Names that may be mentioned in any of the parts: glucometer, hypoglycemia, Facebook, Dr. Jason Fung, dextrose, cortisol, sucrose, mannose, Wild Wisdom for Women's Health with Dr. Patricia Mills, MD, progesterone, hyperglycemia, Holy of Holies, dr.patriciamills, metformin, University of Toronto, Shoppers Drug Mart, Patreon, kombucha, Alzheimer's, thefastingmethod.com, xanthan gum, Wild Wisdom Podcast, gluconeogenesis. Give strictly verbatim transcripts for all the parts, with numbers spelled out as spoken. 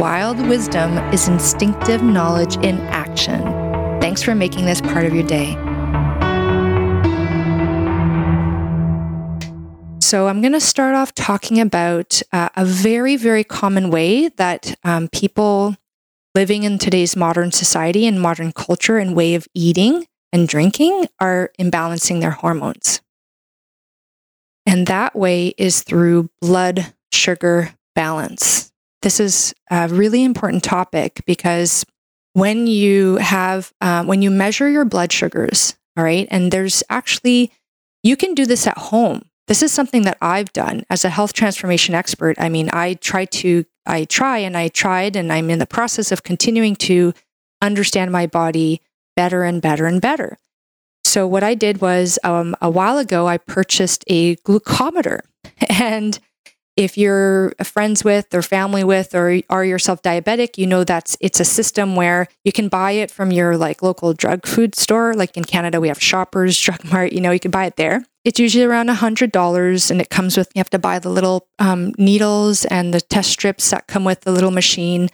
Wild wisdom is instinctive knowledge in action. Thanks for making this part of your day. So I'm going to start off talking about uh, a very, very common way that um, people living in today's modern society and modern culture and way of eating and drinking are imbalancing their hormones. And that way is through blood sugar balance. This is a really important topic because when you have, uh, when you measure your blood sugars, all right, and there's actually, you can do this at home. This is something that I've done as a health transformation expert. I mean, I try to, I try and I tried, and I'm in the process of continuing to understand my body better and better and better. So what I did was um, a while ago, I purchased a glucometer. And if you're friends with or family with or are yourself diabetic, you know that's it's a system where you can buy it from your like local drug food store. Like in Canada, we have Shoppers Drug Mart. You know, you can buy it there. It's usually around one hundred dollars, and it comes with, you have to buy the little um, needles and the test strips that come with the little machine.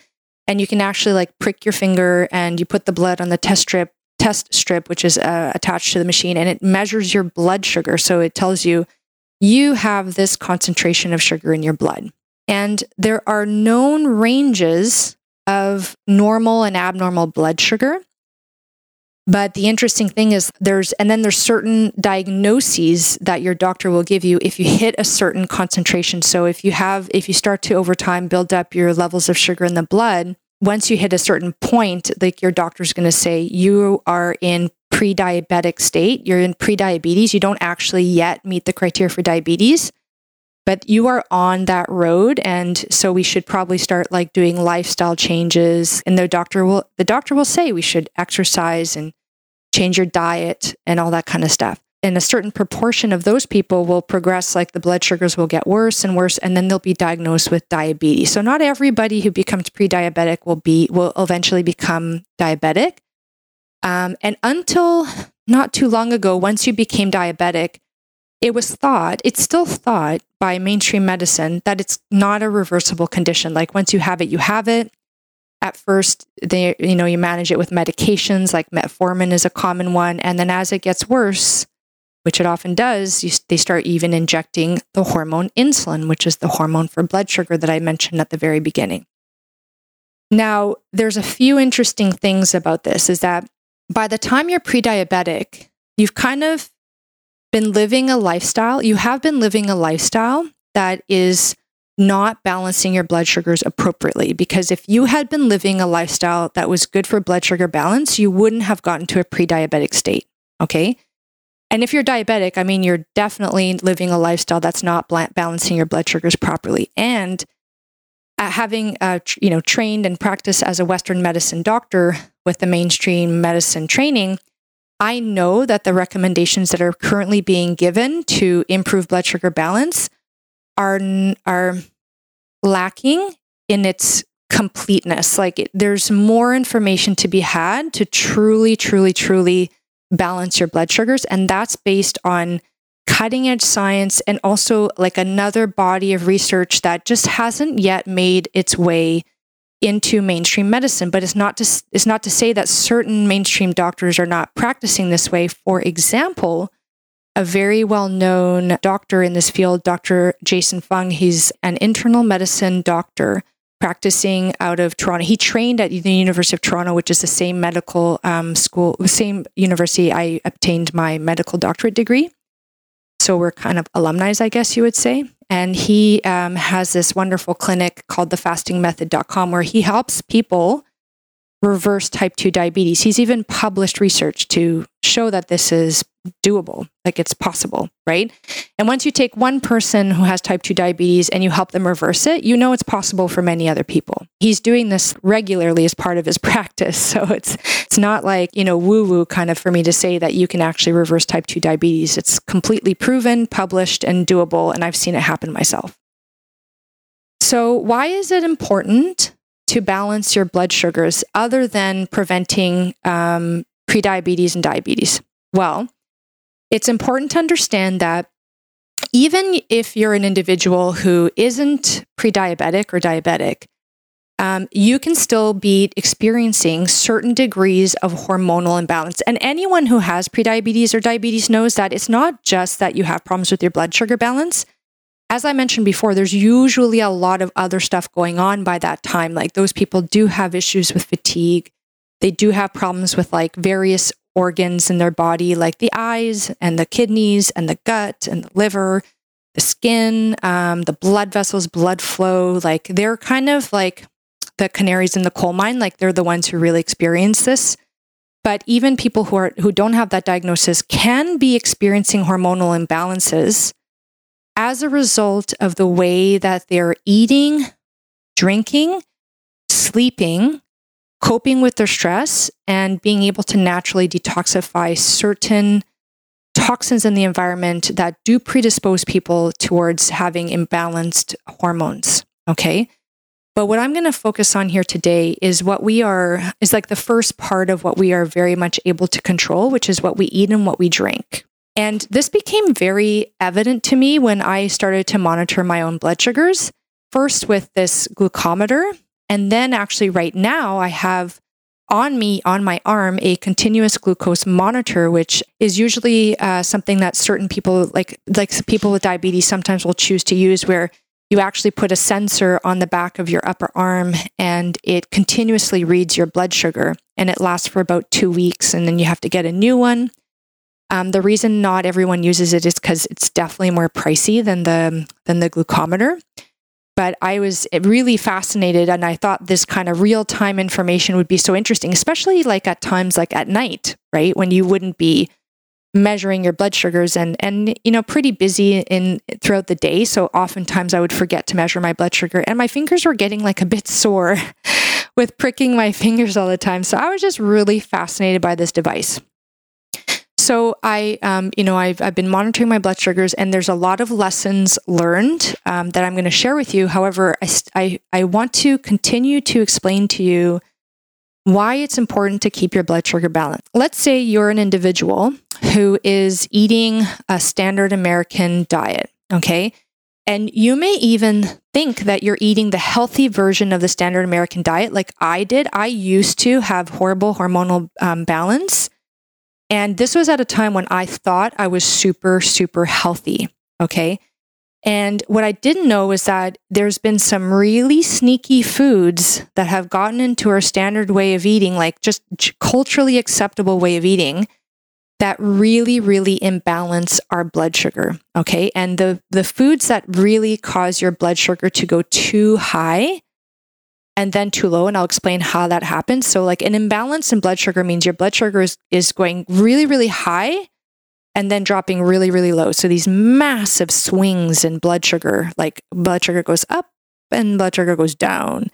And you can actually like prick your finger and you put the blood on the test strip, test strip, which is uh, attached to the machine, and it measures your blood sugar. So it tells you, you have this concentration of sugar in your blood. And there are known ranges of normal and abnormal blood sugar. But the interesting thing is there's, and then there's certain diagnoses that your doctor will give you if you hit a certain concentration. So if you have, if you start to over time build up your levels of sugar in the blood, once you hit a certain point, like your doctor's going to say, you are in pre-diabetic state, you're in pre-diabetes, you don't actually yet meet the criteria for diabetes, but you are on that road. And so we should probably start like doing lifestyle changes. And the doctor will, the doctor will say we should exercise and change your diet and all that kind of stuff. And a certain proportion of those people will progress, like the blood sugars will get worse and worse, and then they'll be diagnosed with diabetes. So not everybody who becomes pre-diabetic will be, will eventually become diabetic. Um, and until not too long ago, once you became diabetic, it was thought, it's still thought by mainstream medicine that it's not a reversible condition. Like once you have it, you have it. At first, they, you know, you manage it with medications, like metformin is a common one. And then as it gets worse, which it often does, you, they start even injecting the hormone insulin, which is the hormone for blood sugar that I mentioned at the very beginning. Now, there's a few interesting things about this, is that by the time you're pre-diabetic, you've kind of been living a lifestyle, you have been living a lifestyle that is not balancing your blood sugars appropriately. Because if you had been living a lifestyle that was good for blood sugar balance, you wouldn't have gotten to a pre-diabetic state, okay? And if you're diabetic, I mean, you're definitely living a lifestyle that's not balancing your blood sugars properly. And uh, having, uh, tr- you know, trained and practiced as a Western medicine doctor with the mainstream medicine training, I know that the recommendations that are currently being given to improve blood sugar balance are are lacking in its completeness. Like it, there's more information to be had to truly, truly, truly balance your blood sugars. And that's based on cutting edge science and also like another body of research that just hasn't yet made its way into mainstream medicine. But it's not to, it's not to say that certain mainstream doctors are not practicing this way. For example, a very well-known doctor in this field, Doctor Jason Fung, he's an internal medicine doctor practicing out of Toronto. He trained at the University of Toronto, which is the same medical um, school, same university I obtained my medical doctorate degree. So we're kind of alumni, I guess you would say. And he um, has this wonderful clinic called the fasting method dot com, where he helps people reverse type two diabetes. He's even published research to show that this is doable, like it's possible, right? And once you take one person who has type two diabetes and you help them reverse it, you know it's possible for many other people. He's doing this regularly as part of his practice. So it's it's not like, you know, woo-woo kind of for me to say that you can actually reverse type two diabetes. It's completely proven, published, and doable, and I've seen it happen myself. So why is it important to balance your blood sugars other than preventing um, prediabetes and diabetes? Well, it's important to understand that even if you're an individual who isn't prediabetic or diabetic, um, you can still be experiencing certain degrees of hormonal imbalance. And anyone who has prediabetes or diabetes knows that it's not just that you have problems with your blood sugar balance. As I mentioned before, there's usually a lot of other stuff going on by that time. Like those people do have issues with fatigue. They do have problems with like various organs in their body, like the eyes and the kidneys and the gut and the liver, the skin, um, the blood vessels, blood flow. Like they're kind of like the canaries in the coal mine. Like they're the ones who really experience this. But even people who are who don't have that diagnosis can be experiencing hormonal imbalances as a result of the way that they're eating, drinking, sleeping, coping with their stress, and being able to naturally detoxify certain toxins in the environment that do predispose people towards having imbalanced hormones, okay? But what I'm going to focus on here today is what we are, is like the first part of what we are very much able to control, which is what we eat and what we drink. And this became very evident to me when I started to monitor my own blood sugars, first with this glucometer. And then actually right now I have on me, on my arm, a continuous glucose monitor, which is usually uh, something that certain people, like like people with diabetes sometimes will choose to use, where you actually put a sensor on the back of your upper arm and it continuously reads your blood sugar, and it lasts for about two weeks and then you have to get a new one. Um, the reason not everyone uses it is because it's definitely more pricey than the than the glucometer. But I was really fascinated, and I thought this kind of real-time information would be so interesting, especially like at times like at night, right? When you wouldn't be measuring your blood sugars and and you know pretty busy in throughout the day. So oftentimes I would forget to measure my blood sugar, and my fingers were getting like a bit sore with pricking my fingers all the time. So I was just really fascinated by this device. So I, um, you know, I've, I've been monitoring my blood sugars, and there's a lot of lessons learned um, that I'm going to share with you. However, I, I, I want to continue to explain to you why it's important to keep your blood sugar balanced. Let's say you're an individual who is eating a standard American diet, okay? And you may even think that you're eating the healthy version of the standard American diet like I did. I used to have horrible hormonal um, balance. And this was at a time when I thought I was super, super healthy, okay? And what I didn't know was that there's been some really sneaky foods that have gotten into our standard way of eating, like just culturally acceptable way of eating, that really, really imbalance our blood sugar, okay? And the, the foods that really cause your blood sugar to go too high and then too low, and I'll explain how that happens. So like an imbalance in blood sugar means your blood sugar is, is going really, really high and then dropping really, really low. So these massive swings in blood sugar, like blood sugar goes up and blood sugar goes down.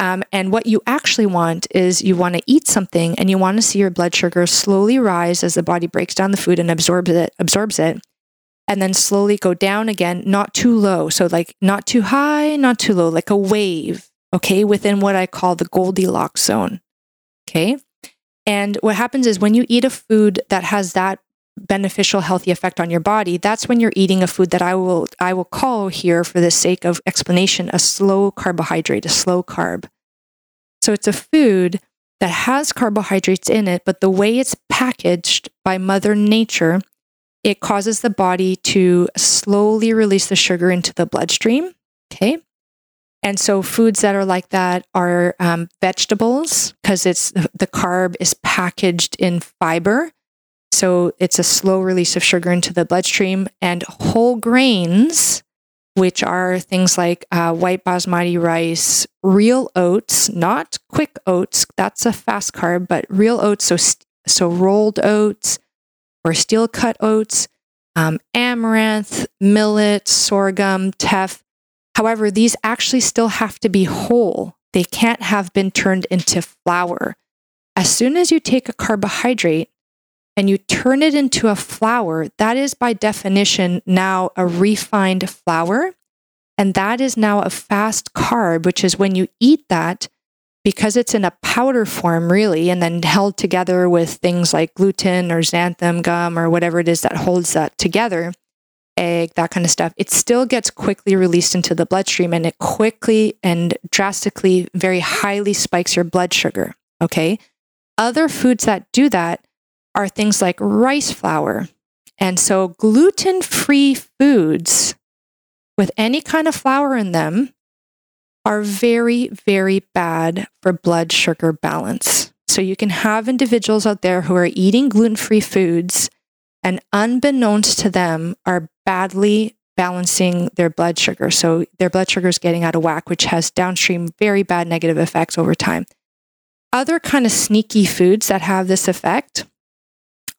Um, and what you actually want is you want to eat something and you want to see your blood sugar slowly rise as the body breaks down the food and absorbs it, absorbs it, and then slowly go down again, not too low. So like not too high, not too low, like a wave. Okay, within what I call the Goldilocks zone. Okay. And what happens is when you eat a food that has that beneficial, healthy effect on your body, that's when you're eating a food that I will I will call here for the sake of explanation, a slow carbohydrate, a slow carb. So it's a food that has carbohydrates in it, but the way it's packaged by Mother Nature, it causes the body to slowly release the sugar into the bloodstream. Okay. And so foods that are like that are um, vegetables, because it's the carb is packaged in fiber. So it's a slow release of sugar into the bloodstream, and whole grains, which are things like uh, white basmati rice, real oats, not quick oats. That's a fast carb, but real oats. So, st- so rolled oats or steel cut oats, um, amaranth, millet, sorghum, teff. However, these actually still have to be whole. They can't have been turned into flour. As soon as you take a carbohydrate and you turn it into a flour, that is by definition now a refined flour. And that is now a fast carb, which is when you eat that, because it's in a powder form really, and then held together with things like gluten or xanthan gum or whatever it is that holds that together, egg, that kind of stuff, it still gets quickly released into the bloodstream, and it quickly and drastically, very highly spikes your blood sugar, okay? Other foods that do that are things like rice flour. And so gluten-free foods with any kind of flour in them are very, very bad for blood sugar balance. So you can have individuals out there who are eating gluten-free foods and unbeknownst to them are badly balancing their blood sugar. So their blood sugar is getting out of whack, which has downstream very bad negative effects over time. Other kind of sneaky foods that have this effect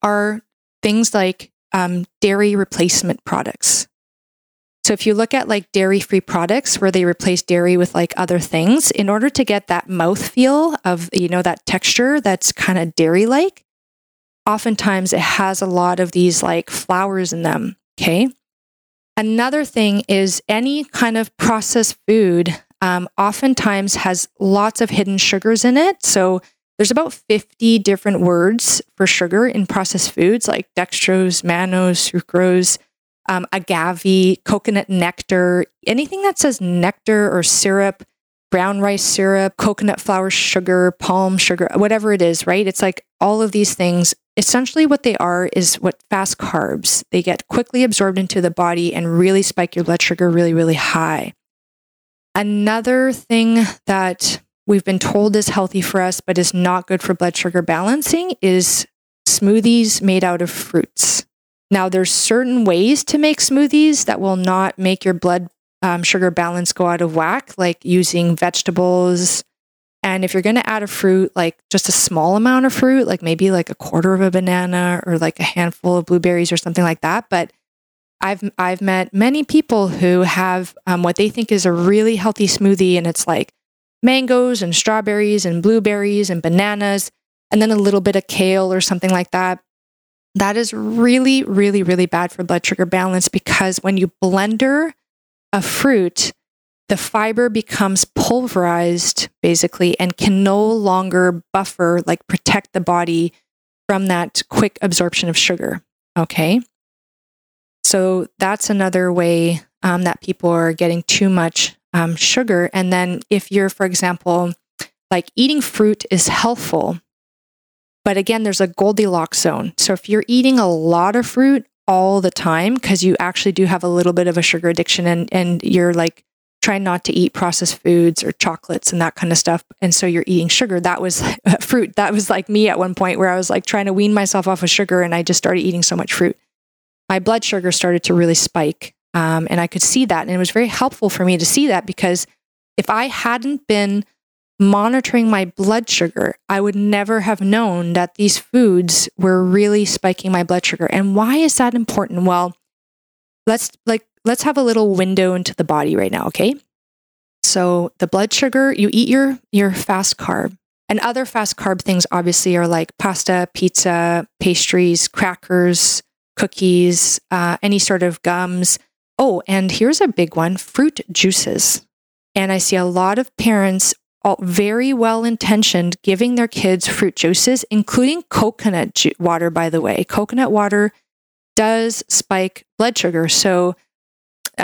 are things like um, dairy replacement products. So if you look at like dairy-free products where they replace dairy with like other things, in order to get that mouthfeel of, you know, that texture that's kind of dairy-like, oftentimes it has a lot of these like flours in them, okay? Another thing is any kind of processed food um, oftentimes has lots of hidden sugars in it. So there's about fifty different words for sugar in processed foods like dextrose, mannose, sucrose, um, agave, coconut nectar, anything that says nectar or syrup, brown rice syrup, coconut flour sugar, palm sugar, whatever it is, right? It's like all of these things. Essentially what they are is what fast carbs. They get quickly absorbed into the body and really spike your blood sugar really, really high. Another thing that we've been told is healthy for us, but is not good for blood sugar balancing is smoothies made out of fruits. Now there's certain ways to make smoothies that will not make your blood um, sugar balance go out of whack, like using vegetables. And if you're going to add a fruit, like just a small amount of fruit, like maybe like a quarter of a banana or like a handful of blueberries or something like that. But I've I've met many people who have um, what they think is a really healthy smoothie, and it's like mangoes and strawberries and blueberries and bananas, and then a little bit of kale or something like that. That is really, really, really bad for blood sugar balance, because when you blender a fruit, the fiber becomes pulverized basically and can no longer buffer, like protect the body from that quick absorption of sugar. Okay. So that's another way um, that people are getting too much um, sugar. And then if you're, for example, like eating fruit is helpful, but again, there's a Goldilocks zone. So if you're eating a lot of fruit all the time, because you actually do have a little bit of a sugar addiction, and, and you're like, try not to eat processed foods or chocolates and that kind of stuff. And so you're eating sugar. That was uh, fruit. That was like me at one point where I was like trying to wean myself off of sugar, and I just started eating so much fruit. My blood sugar started to really spike. Um, and I could see that. And it was very helpful for me to see that, because if I hadn't been monitoring my blood sugar, I would never have known that these foods were really spiking my blood sugar. And why is that important? Well, let's like, Let's have a little window into the body right now, okay? So the blood sugar, you eat your your fast carb. And other fast carb things obviously are like pasta, pizza, pastries, crackers, cookies, uh, any sort of gums. Oh, and here's a big one, fruit juices. And I see a lot of parents, all very well-intentioned, giving their kids fruit juices, including coconut ju- water, by the way. Coconut water does spike blood sugar. So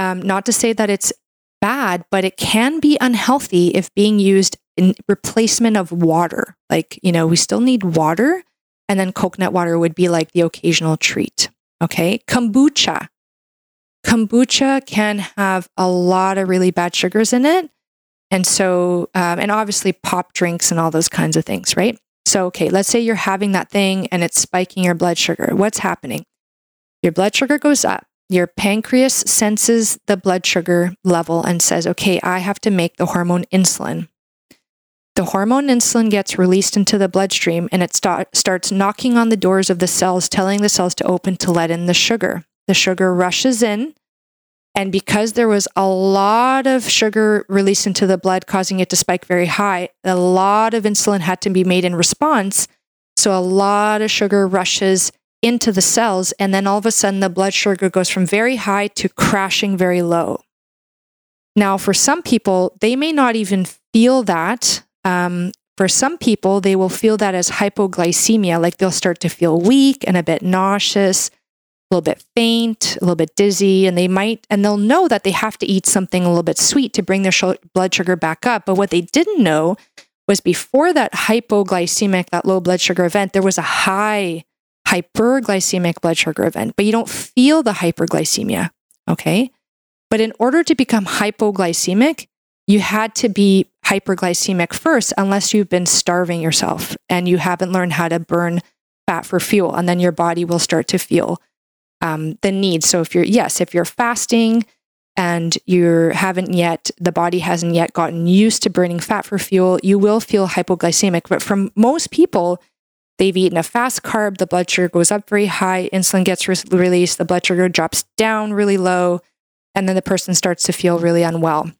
Um, not to say that it's bad, but it can be unhealthy if being used in replacement of water. Like, you know, we still need water, and then coconut water would be like the occasional treat. Okay. Kombucha. Kombucha can have a lot of really bad sugars in it. And so, um, and obviously pop drinks and all those kinds of things, right? So, okay, let's say you're having that thing and it's spiking your blood sugar. What's happening? Your blood sugar goes up. Your pancreas senses the blood sugar level and says, okay, I have to make the hormone insulin. The hormone insulin gets released into the bloodstream and it start, starts knocking on the doors of the cells, telling the cells to open to let in the sugar. The sugar rushes in, and because there was a lot of sugar released into the blood, causing it to spike very high, a lot of insulin had to be made in response. So a lot of sugar rushes into the cells, and then all of a sudden the blood sugar goes from very high to crashing very low. Now, for some people, they may not even feel that. Um, for some people, they will feel that as hypoglycemia, like they'll start to feel weak and a bit nauseous, a little bit faint, a little bit dizzy, and they might, and they'll know that they have to eat something a little bit sweet to bring their sh- blood sugar back up. But what they didn't know was before that hypoglycemic, that low blood sugar event, there was a high hyperglycemic blood sugar event, but you don't feel the hyperglycemia, okay? But in order to become hypoglycemic, you had to be hyperglycemic first, unless you've been starving yourself and you haven't learned how to burn fat for fuel, and then your body will start to feel um, the need. So if you're, yes, if you're fasting and you haven't yet, the body hasn't yet gotten used to burning fat for fuel, you will feel hypoglycemic. But for most people, they've eaten a fast carb, the blood sugar goes up very high, insulin gets re- released, the blood sugar drops down really low, and then the person starts to feel really unwell.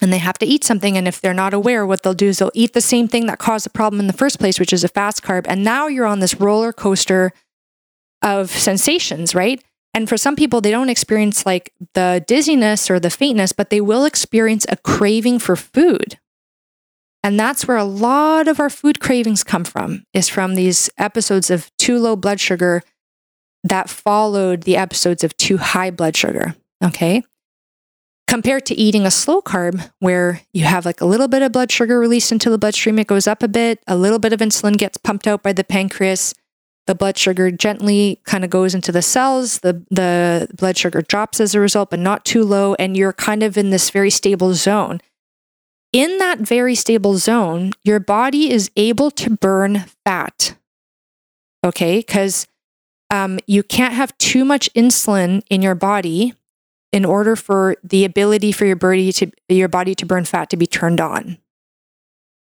And they have to eat something, and if they're not aware, what they'll do is they'll eat the same thing that caused the problem in the first place, which is a fast carb, and now you're on this roller coaster of sensations, right? And for some people, they don't experience like the dizziness or the faintness, but they will experience a craving for food. And that's where a lot of our food cravings come from, is from these episodes of too low blood sugar that followed the episodes of too high blood sugar, okay? Compared to eating a slow carb, where you have like a little bit of blood sugar released into the bloodstream, it goes up a bit, a little bit of insulin gets pumped out by the pancreas, the blood sugar gently kind of goes into the cells, the, the blood sugar drops as a result, but not too low, and you're kind of in this very stable zone. In that very stable zone, your body is able to burn fat, okay? Because um, you can't have too much insulin in your body in order for the ability for your body to your body to burn fat to be turned on.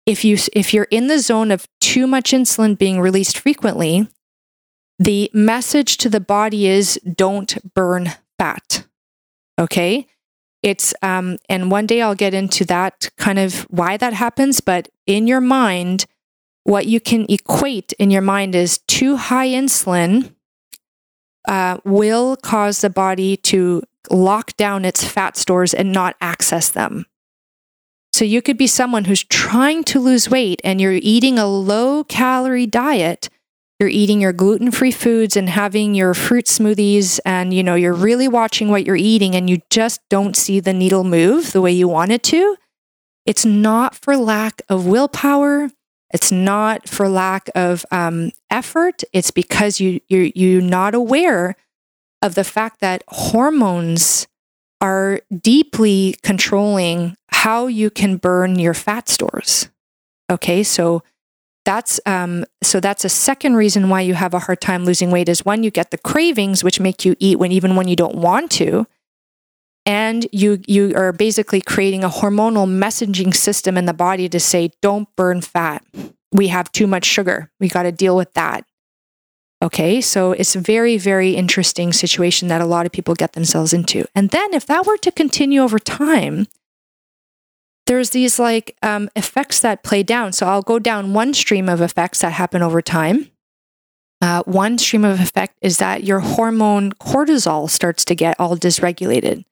If you if you're in the zone of too much insulin being released frequently, the message to the body is don't burn fat, okay? It's, um, and one day I'll get into that kind of why that happens, but in your mind, what you can equate in your mind is too high insulin uh, will cause the body to lock down its fat stores and not access them. So you could be someone who's trying to lose weight and you're eating a low calorie diet. You're eating your gluten-free foods and having your fruit smoothies, and you know you're really watching what you're eating, and you just don't see the needle move the way you want it to. It's not for lack of willpower. It's not for lack of um, effort. It's because you you you're not aware of the fact that hormones are deeply controlling how you can burn your fat stores. Okay, so. That's um, so that's a second reason why you have a hard time losing weight is one, you get the cravings, which make you eat when even when you don't want to. And you you are basically creating a hormonal messaging system in the body to say, don't burn fat. We have too much sugar. We got to deal with that. Okay, so it's a very, very interesting situation that a lot of people get themselves into. And then if that were to continue over time, there's these like um, effects that play down. So I'll go down one stream of effects that happen over time. Uh, one stream of effect is that your hormone cortisol starts to get all dysregulated.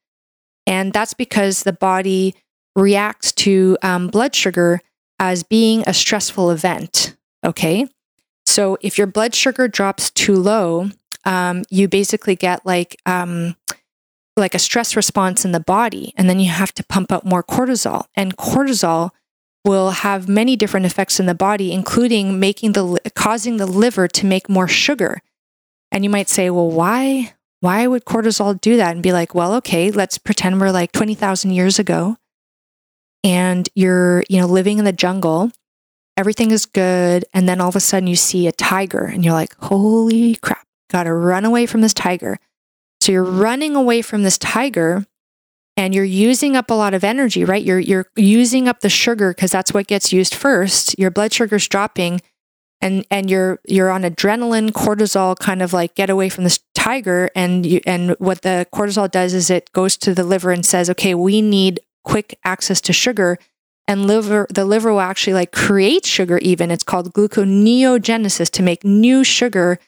And that's because the body reacts to um, blood sugar as being a stressful event, okay? So if your blood sugar drops too low, um, you basically get like... Um, like a stress response in the body, and then you have to pump out more cortisol. And cortisol will have many different effects in the body, including making the causing the liver to make more sugar. And you might say, well, why why would cortisol do that? And be like, well, okay, let's pretend we're like twenty thousand years ago, and you're you know living in the jungle, everything is good, and then all of a sudden you see a tiger, and you're like, holy crap, gotta run away from this tiger. So you're running away from this tiger and you're using up a lot of energy, right? You're you're using up the sugar because that's what gets used first. Your blood sugar's dropping and and you're you're on adrenaline, cortisol, kind of like get away from this tiger. And you, and what the cortisol does is it goes to the liver and says, okay, we need quick access to sugar. And liver, the liver will actually like create sugar even. It's called gluconeogenesis, to make new sugar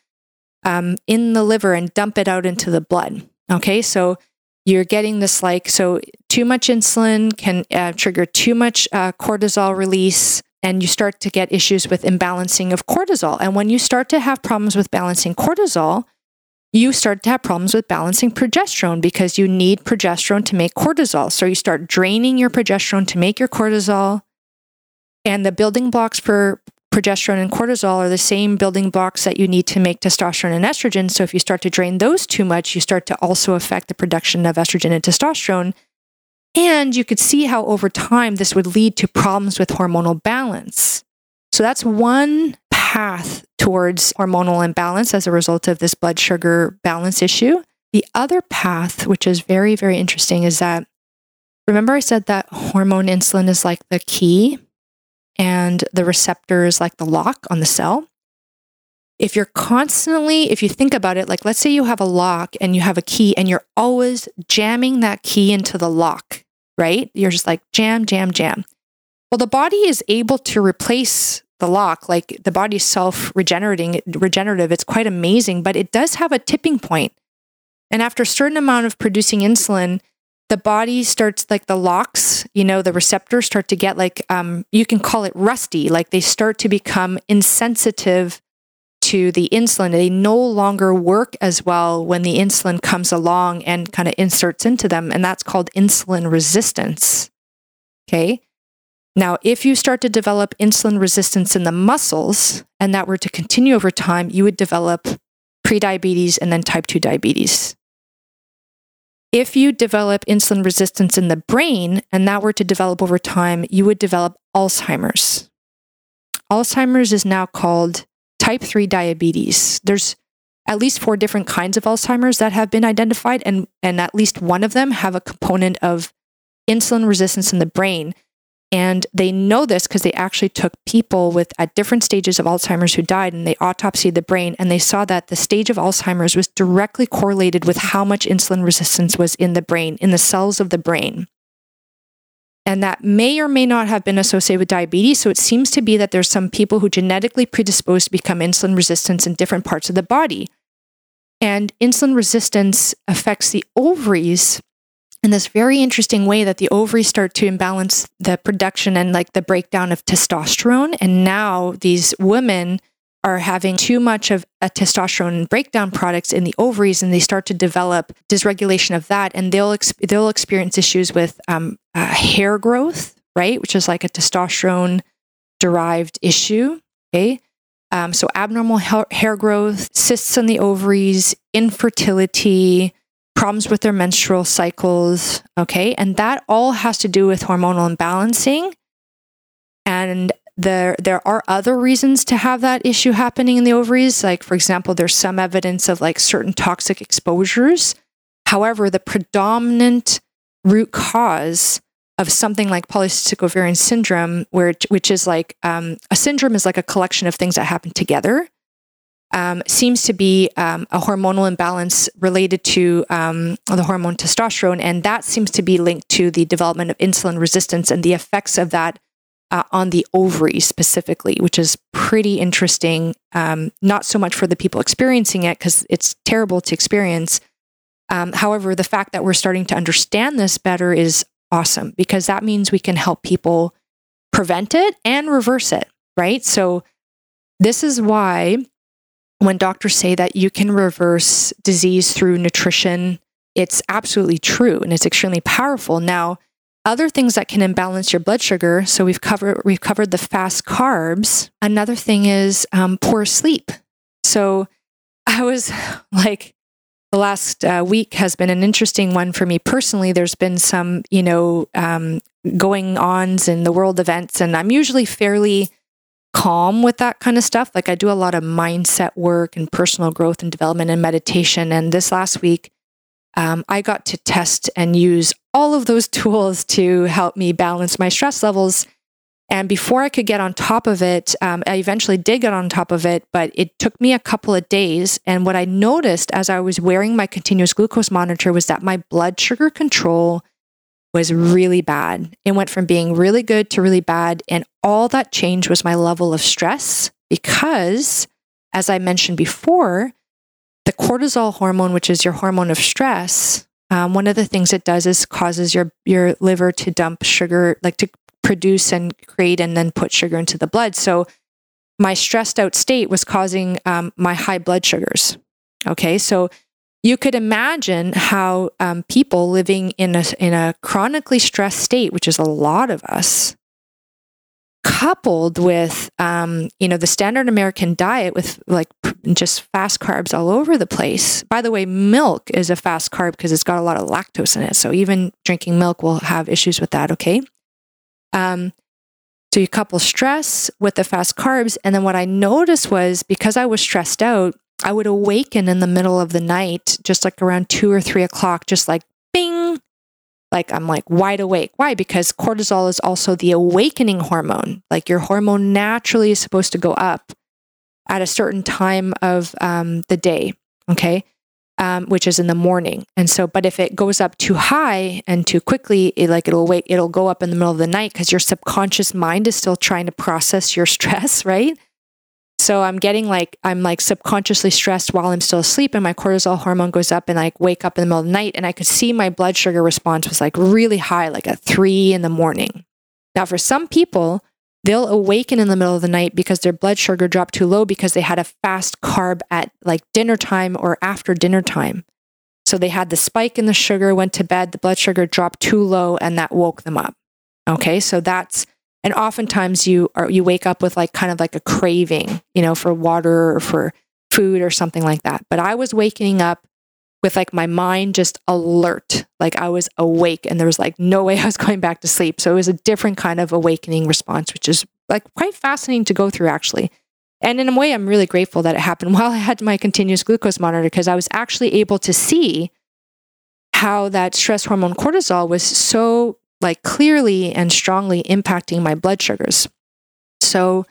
um, in the liver and dump it out into the blood. Okay, so you're getting this like, so too much insulin can uh, trigger too much uh, cortisol release, and you start to get issues with imbalancing of cortisol. And when you start to have problems with balancing cortisol, you start to have problems with balancing progesterone, because you need progesterone to make cortisol. So you start draining your progesterone to make your cortisol. And the building blocks for progesterone and cortisol are the same building blocks that you need to make testosterone and estrogen. So if you start to drain those too much, you start to also affect the production of estrogen and testosterone. And you could see how over time this would lead to problems with hormonal balance. So that's one path towards hormonal imbalance as a result of this blood sugar balance issue. The other path, which is very, very interesting, is that, remember I said that hormone insulin is like the key and the receptor is like the lock on the cell? If you're constantly, if you think about it, like let's say you have a lock and you have a key and you're always jamming that key into the lock, right? You're just like jam, jam, jam. Well, the body is able to replace the lock, like the body's self-regenerating, regenerative. It's quite amazing, but it does have a tipping point. And after a certain amount of producing insulin, the body starts, like the locks, you know, the receptors start to get like, um, you can call it rusty, like they start to become insensitive to the insulin. They no longer work as well when the insulin comes along and kind of inserts into them. And that's called insulin resistance. Okay. Now, if you start to develop insulin resistance in the muscles, and that were to continue over time, you would develop prediabetes and then type two diabetes. If you develop insulin resistance in the brain, and that were to develop over time, you would develop Alzheimer's. Alzheimer's is now called type three diabetes. There's at least four different kinds of Alzheimer's that have been identified, and, and at least one of them have a component of insulin resistance in the brain. And they know this because they actually took people with at different stages of Alzheimer's who died, and they autopsied the brain, and they saw that the stage of Alzheimer's was directly correlated with how much insulin resistance was in the brain, in the cells of the brain. And that may or may not have been associated with diabetes. So it seems to be that there's some people who genetically predisposed to become insulin resistant in different parts of the body. And insulin resistance affects the ovaries in this very interesting way, that the ovaries start to imbalance the production and like the breakdown of testosterone. And now these women are having too much of a testosterone breakdown products in the ovaries, and they start to develop dysregulation of that. And they'll ex- they'll experience issues with um, uh, hair growth, right? Which is like a testosterone derived issue. Okay. Um, so abnormal ha- hair growth, cysts in the ovaries, infertility, problems with their menstrual cycles, okay? And that all has to do with hormonal imbalancing. And there there are other reasons to have that issue happening in the ovaries. Like, for example, there's some evidence of like certain toxic exposures. However, the predominant root cause of something like polycystic ovarian syndrome, where which is like, um, a syndrome is like a collection of things that happen together, Um, seems to be um, a hormonal imbalance related to um, the hormone testosterone. And that seems to be linked to the development of insulin resistance and the effects of that uh, on the ovaries specifically, which is pretty interesting. Um, not so much for the people experiencing it, because it's terrible to experience. Um, however, the fact that we're starting to understand this better is awesome, because that means we can help people prevent it and reverse it, right? So this is why, when doctors say that you can reverse disease through nutrition, it's absolutely true and it's extremely powerful. Now, other things that can imbalance your blood sugar. So we've covered we've covered the fast carbs. Another thing is um, poor sleep. So I was like, the last uh, week has been an interesting one for me personally. There's been some, you know, um, going ons in the world events, and I'm usually fairly calm with that kind of stuff. Like, I do a lot of mindset work and personal growth and development and meditation. And this last week, um, I got to test and use all of those tools to help me balance my stress levels. And before I could get on top of it, um, I eventually did get on top of it, but it took me a couple of days. And what I noticed as I was wearing my continuous glucose monitor was that my blood sugar control was really bad. It went from being really good to really bad. And all that changed was my level of stress because, as I mentioned before, the cortisol hormone, which is your hormone of stress, um, one of the things it does is causes your, your liver to dump sugar, like to produce and create and then put sugar into the blood. So my stressed out state was causing um, my high blood sugars. Okay, so you could imagine how um, people living in a, in a chronically stressed state, which is a lot of us, coupled with um, you know the standard American diet with like just fast carbs all over the place. By the way, milk is a fast carb because it's got a lot of lactose in it. So even drinking milk will have issues with that, okay? Um, so you couple stress with the fast carbs. And then what I noticed was because I was stressed out, I would awaken in the middle of the night, just like around two or three o'clock, just like bing, like I'm like wide awake. Why? Because cortisol is also the awakening hormone. Like your hormone naturally is supposed to go up at a certain time of um, the day. Okay. Um, which is in the morning. And so, but if it goes up too high and too quickly, it, like it'll wait, it'll go up in the middle of the night because your subconscious mind is still trying to process your stress, right? So I'm getting like, I'm like subconsciously stressed while I'm still asleep and my cortisol hormone goes up and I wake up in the middle of the night and I could see my blood sugar response was like really high, like at three in the morning. Now for some people, they'll awaken in the middle of the night because their blood sugar dropped too low because they had a fast carb at like dinner time or after dinner time. So they had the spike in the sugar, went to bed, the blood sugar dropped too low and that woke them up. Okay. So that's, and oftentimes you are, you wake up with like kind of like a craving, you know, for water or for food or something like that. But I was waking up with like my mind just alert, like I was awake and there was like no way I was going back to sleep. So it was a different kind of awakening response, which is like quite fascinating to go through actually. And in a way, I'm really grateful that it happened while I had my continuous glucose monitor because I was actually able to see how that stress hormone cortisol was so like clearly and strongly impacting my blood sugars. So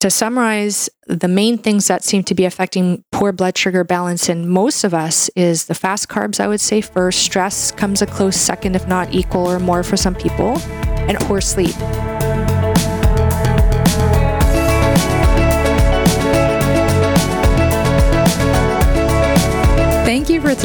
to summarize, the main things that seem to be affecting poor blood sugar balance in most of us is the fast carbs, I would say first. Stress comes a close second, if not equal or more for some people, and poor sleep. Thank you for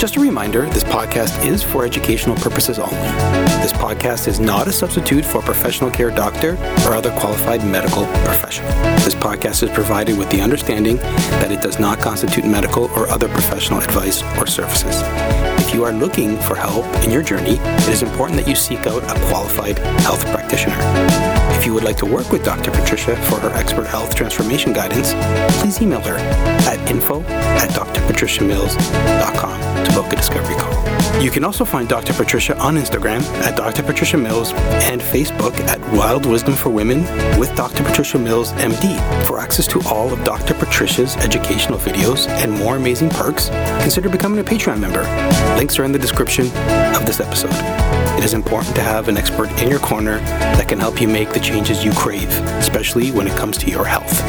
Just a reminder, this podcast is for educational purposes only. This podcast is not a substitute for a professional care doctor or other qualified medical professional. This podcast is provided with the understanding that it does not constitute medical or other professional advice or services. If you are looking for help in your journey, it is important that you seek out a qualified health practitioner. If you would like to work with Doctor Patricia for her expert health transformation guidance, please email her at info at d r patricia mills dot com. to book a discovery call. You can also find Doctor Patricia on Instagram at Doctor Patricia Mills and Facebook at Wild Wisdom for Women with Doctor Patricia Mills, M D. For access to all of Doctor Patricia's educational videos and more amazing perks, consider becoming a Patreon member. Links are in the description of this episode. It is important to have an expert in your corner that can help you make the changes you crave, especially when it comes to your health.